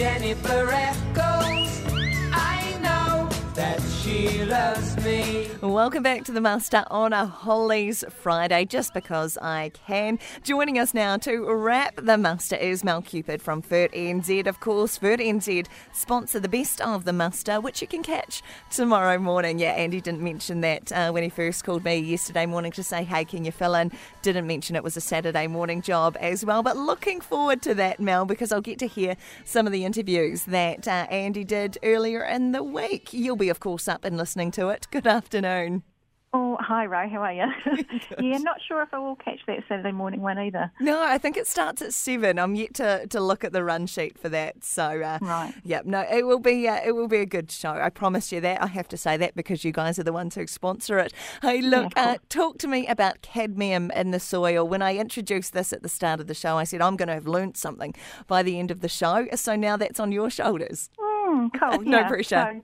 Jennifer echoes, I know that she loves me. Welcome back to The Muster on a Hollies Friday, just because I can. Joining us now to wrap The Muster is Mel Cupid from Fert NZ. Of course, Fert NZ sponsor the best of The Muster, which you can catch tomorrow morning. Yeah, Andy didn't mention that when he first called me yesterday morning to say, hey, can you fill in? Didn't mention it was a Saturday morning job as well. But looking forward to that, Mel, because I'll get to hear some of the interviews that Andy did earlier in the week. You'll be, of course, up and listening to it. Good afternoon. Oh, hi, Ray. How are you? Yeah, not sure if I will catch that Saturday morning one either. No, I think it starts at 7. I'm yet to look at the run sheet for that. So, right. Yep. No, it will be a good show. I promise you that. I have to say that because you guys are the ones who sponsor it. Hey, look, talk to me about cadmium in the soil. When I introduced this at the start of the show, I said I'm going to have learnt something by the end of the show. So now that's on your shoulders. Cool. No pressure.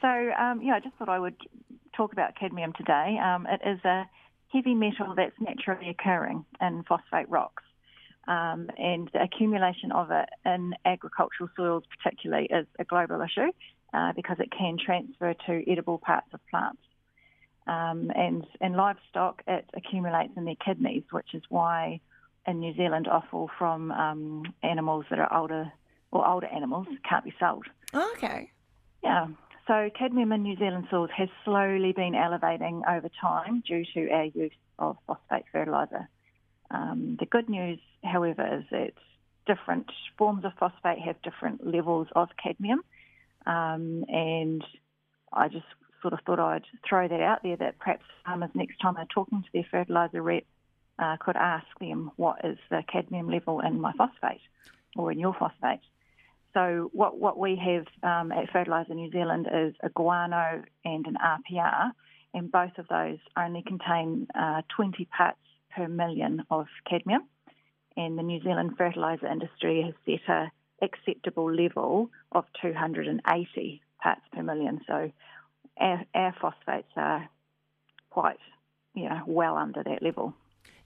So, I just thought I would talk about cadmium today. It is a heavy metal that's naturally occurring in phosphate rocks. And the accumulation of it in agricultural soils particularly is a global issue because it can transfer to edible parts of plants. And in livestock, it accumulates in their kidneys, which is why in New Zealand offal from animals that are older animals can't be sold. Okay. Yeah. So cadmium in New Zealand soils has slowly been elevating over time due to our use of phosphate fertiliser. The good news, however, is that different forms of phosphate have different levels of cadmium. And I just sort of thought I'd throw that out there that perhaps farmers next time they're talking to their fertiliser rep could ask them what is the cadmium level in my phosphate or in your phosphate. So what we have at Fertiliser New Zealand is a guano and an RPR, and both of those only contain 20 parts per million of cadmium. And the New Zealand fertiliser industry has set an acceptable level of 280 parts per million. So our phosphates are quite, well under that level.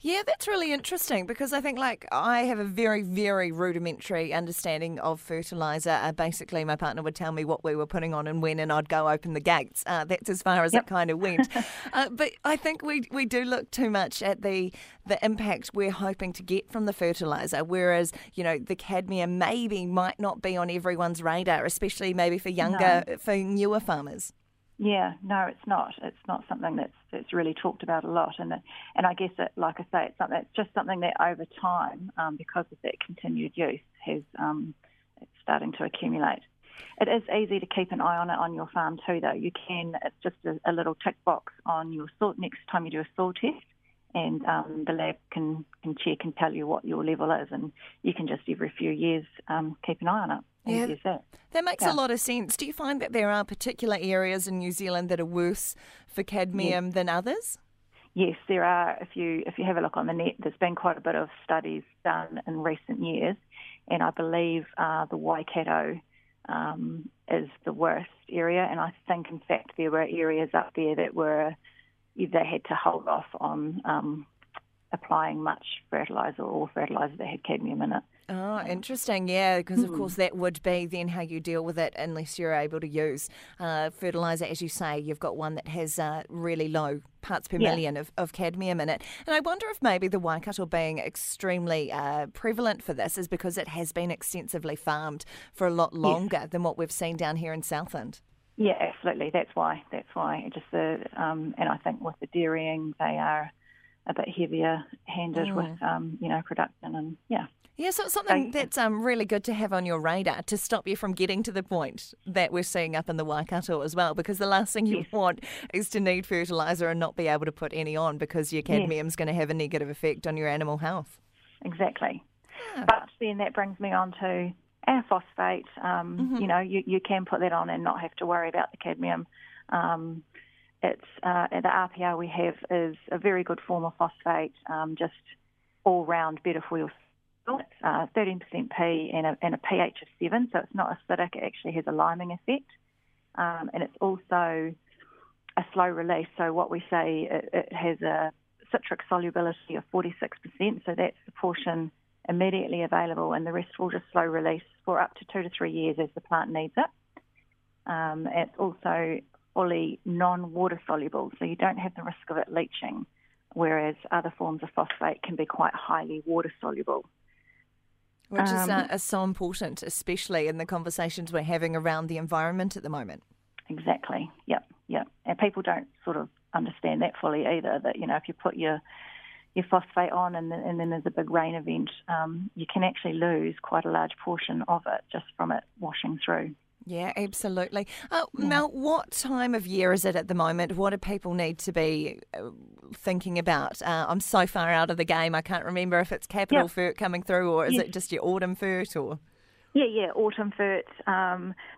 Yeah, that's really interesting because I think I have a very, very rudimentary understanding of fertiliser. Basically, my partner would tell me what we were putting on and when, and I'd go open the gates. That's as far as it kind of went. But I think we do look too much at the impact we're hoping to get from the fertiliser, whereas, the cadmium maybe might not be on everyone's radar, especially maybe for newer farmers. Yeah, no, it's not. It's not something that's really talked about a lot, and I guess it, like I say, it's just something that over time, because of that continued use, has it's starting to accumulate. It is easy to keep an eye on it on your farm too, though. You can. It's just a little tick box on your soil next time you do a soil test, and the lab can check and tell you what your level is, and you can just every few years keep an eye on it. Yeah, that makes a lot of sense. Do you find that there are particular areas in New Zealand that are worse for cadmium than others? Yes, there are. If you have a look on the net, there's been quite a bit of studies done in recent years, and I believe the Waikato is the worst area. And I think, in fact, there were areas up there that they had to hold off on applying much fertiliser or fertiliser that had cadmium in it. Oh, interesting, yeah, because of course that would be then how you deal with it unless you're able to use fertiliser. As you say, you've got one that has really low parts per million of cadmium in it. And I wonder if maybe the Waikato being extremely prevalent for this is because it has been extensively farmed for a lot longer than what we've seen down here in Southland. Yeah, absolutely, that's why. Just and I think with the dairying, they are a bit heavier-handed with, production and, Yeah, so it's something that's really good to have on your radar to stop you from getting to the point that we're seeing up in the Waikato as well, because the last thing you want is to need fertiliser and not be able to put any on because your cadmium's going to have a negative effect on your animal health. Exactly. Yeah. But then that brings me on to our phosphate. You can put that on and not have to worry about the cadmium. It's the RPR we have is a very good form of phosphate, just all-round better for your. It's 13% P and a pH of 7, so it's not acidic. It actually has a liming effect. And it's also a slow release. So what we say, it has a citric solubility of 46%, so that's the portion immediately available, and the rest will just slow release for up to 2 to 3 years as the plant needs it. It's also fully non-water soluble, so you don't have the risk of it leaching, whereas other forms of phosphate can be quite highly water soluble. Which is so important, especially in the conversations we're having around the environment at the moment. Exactly, yep. And people don't sort of understand that fully either, that, you know, if you put your phosphate on and then there's a big rain event, you can actually lose quite a large portion of it just from it washing through. Yeah, absolutely. Mel, what time of year is it at the moment? What do people need to be thinking about? I'm so far out of the game, I can't remember if it's capital fert coming through or is it just your autumn fert? Or autumn fert.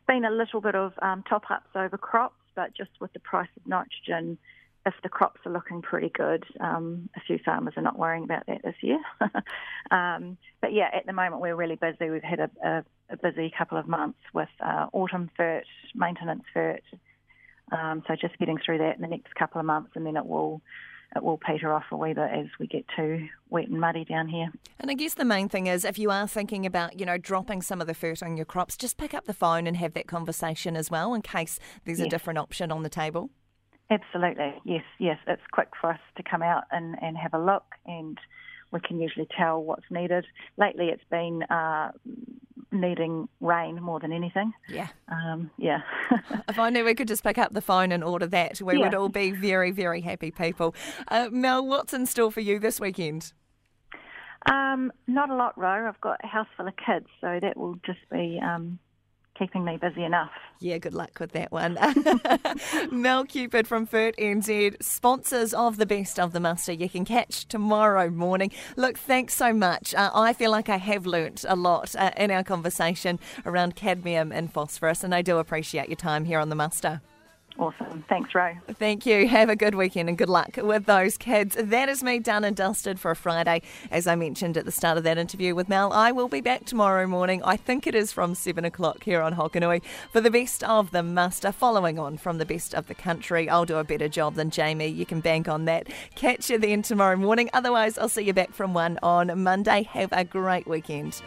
Been a little bit of top-ups over crops, but just with the price of nitrogen, if the crops are looking pretty good, a few farmers are not worrying about that this year. But yeah, at the moment we're really busy. We've had a busy couple of months with autumn fert, maintenance fert. So just getting through that in the next couple of months, and then it will peter off a wee bit as we get too wet and muddy down here. And I guess the main thing is, if you are thinking about, you know, dropping some of the fert on your crops, just pick up the phone and have that conversation as well, in case there's a different option on the table. Absolutely, yes. It's quick for us to come out and have a look, and we can usually tell what's needed. Lately it's been needing rain more than anything. Yeah. If only we could just pick up the phone and order that, we would all be very, very happy people. Mel, what's in store for you this weekend? Not a lot, Ro. I've got a house full of kids, so that will just be... keeping me busy enough. Yeah, good luck with that one. Mel Cupid from Fert NZ, sponsors of the Best of the Muster. You can catch tomorrow morning. Look, thanks so much. I feel like I have learnt a lot in our conversation around cadmium and phosphorus, and I do appreciate your time here on the Muster. Awesome. Thanks, Ro. Thank you. Have a good weekend and good luck with those kids. That is me done and dusted for a Friday. As I mentioned at the start of that interview with Mel, I will be back tomorrow morning. I think it is from 7 o'clock here on Hokonui for the Best of the Muster, following on from the Best of the Country. I'll do a better job than Jamie. You can bank on that. Catch you then tomorrow morning. Otherwise, I'll see you back from 1 on Monday. Have a great weekend.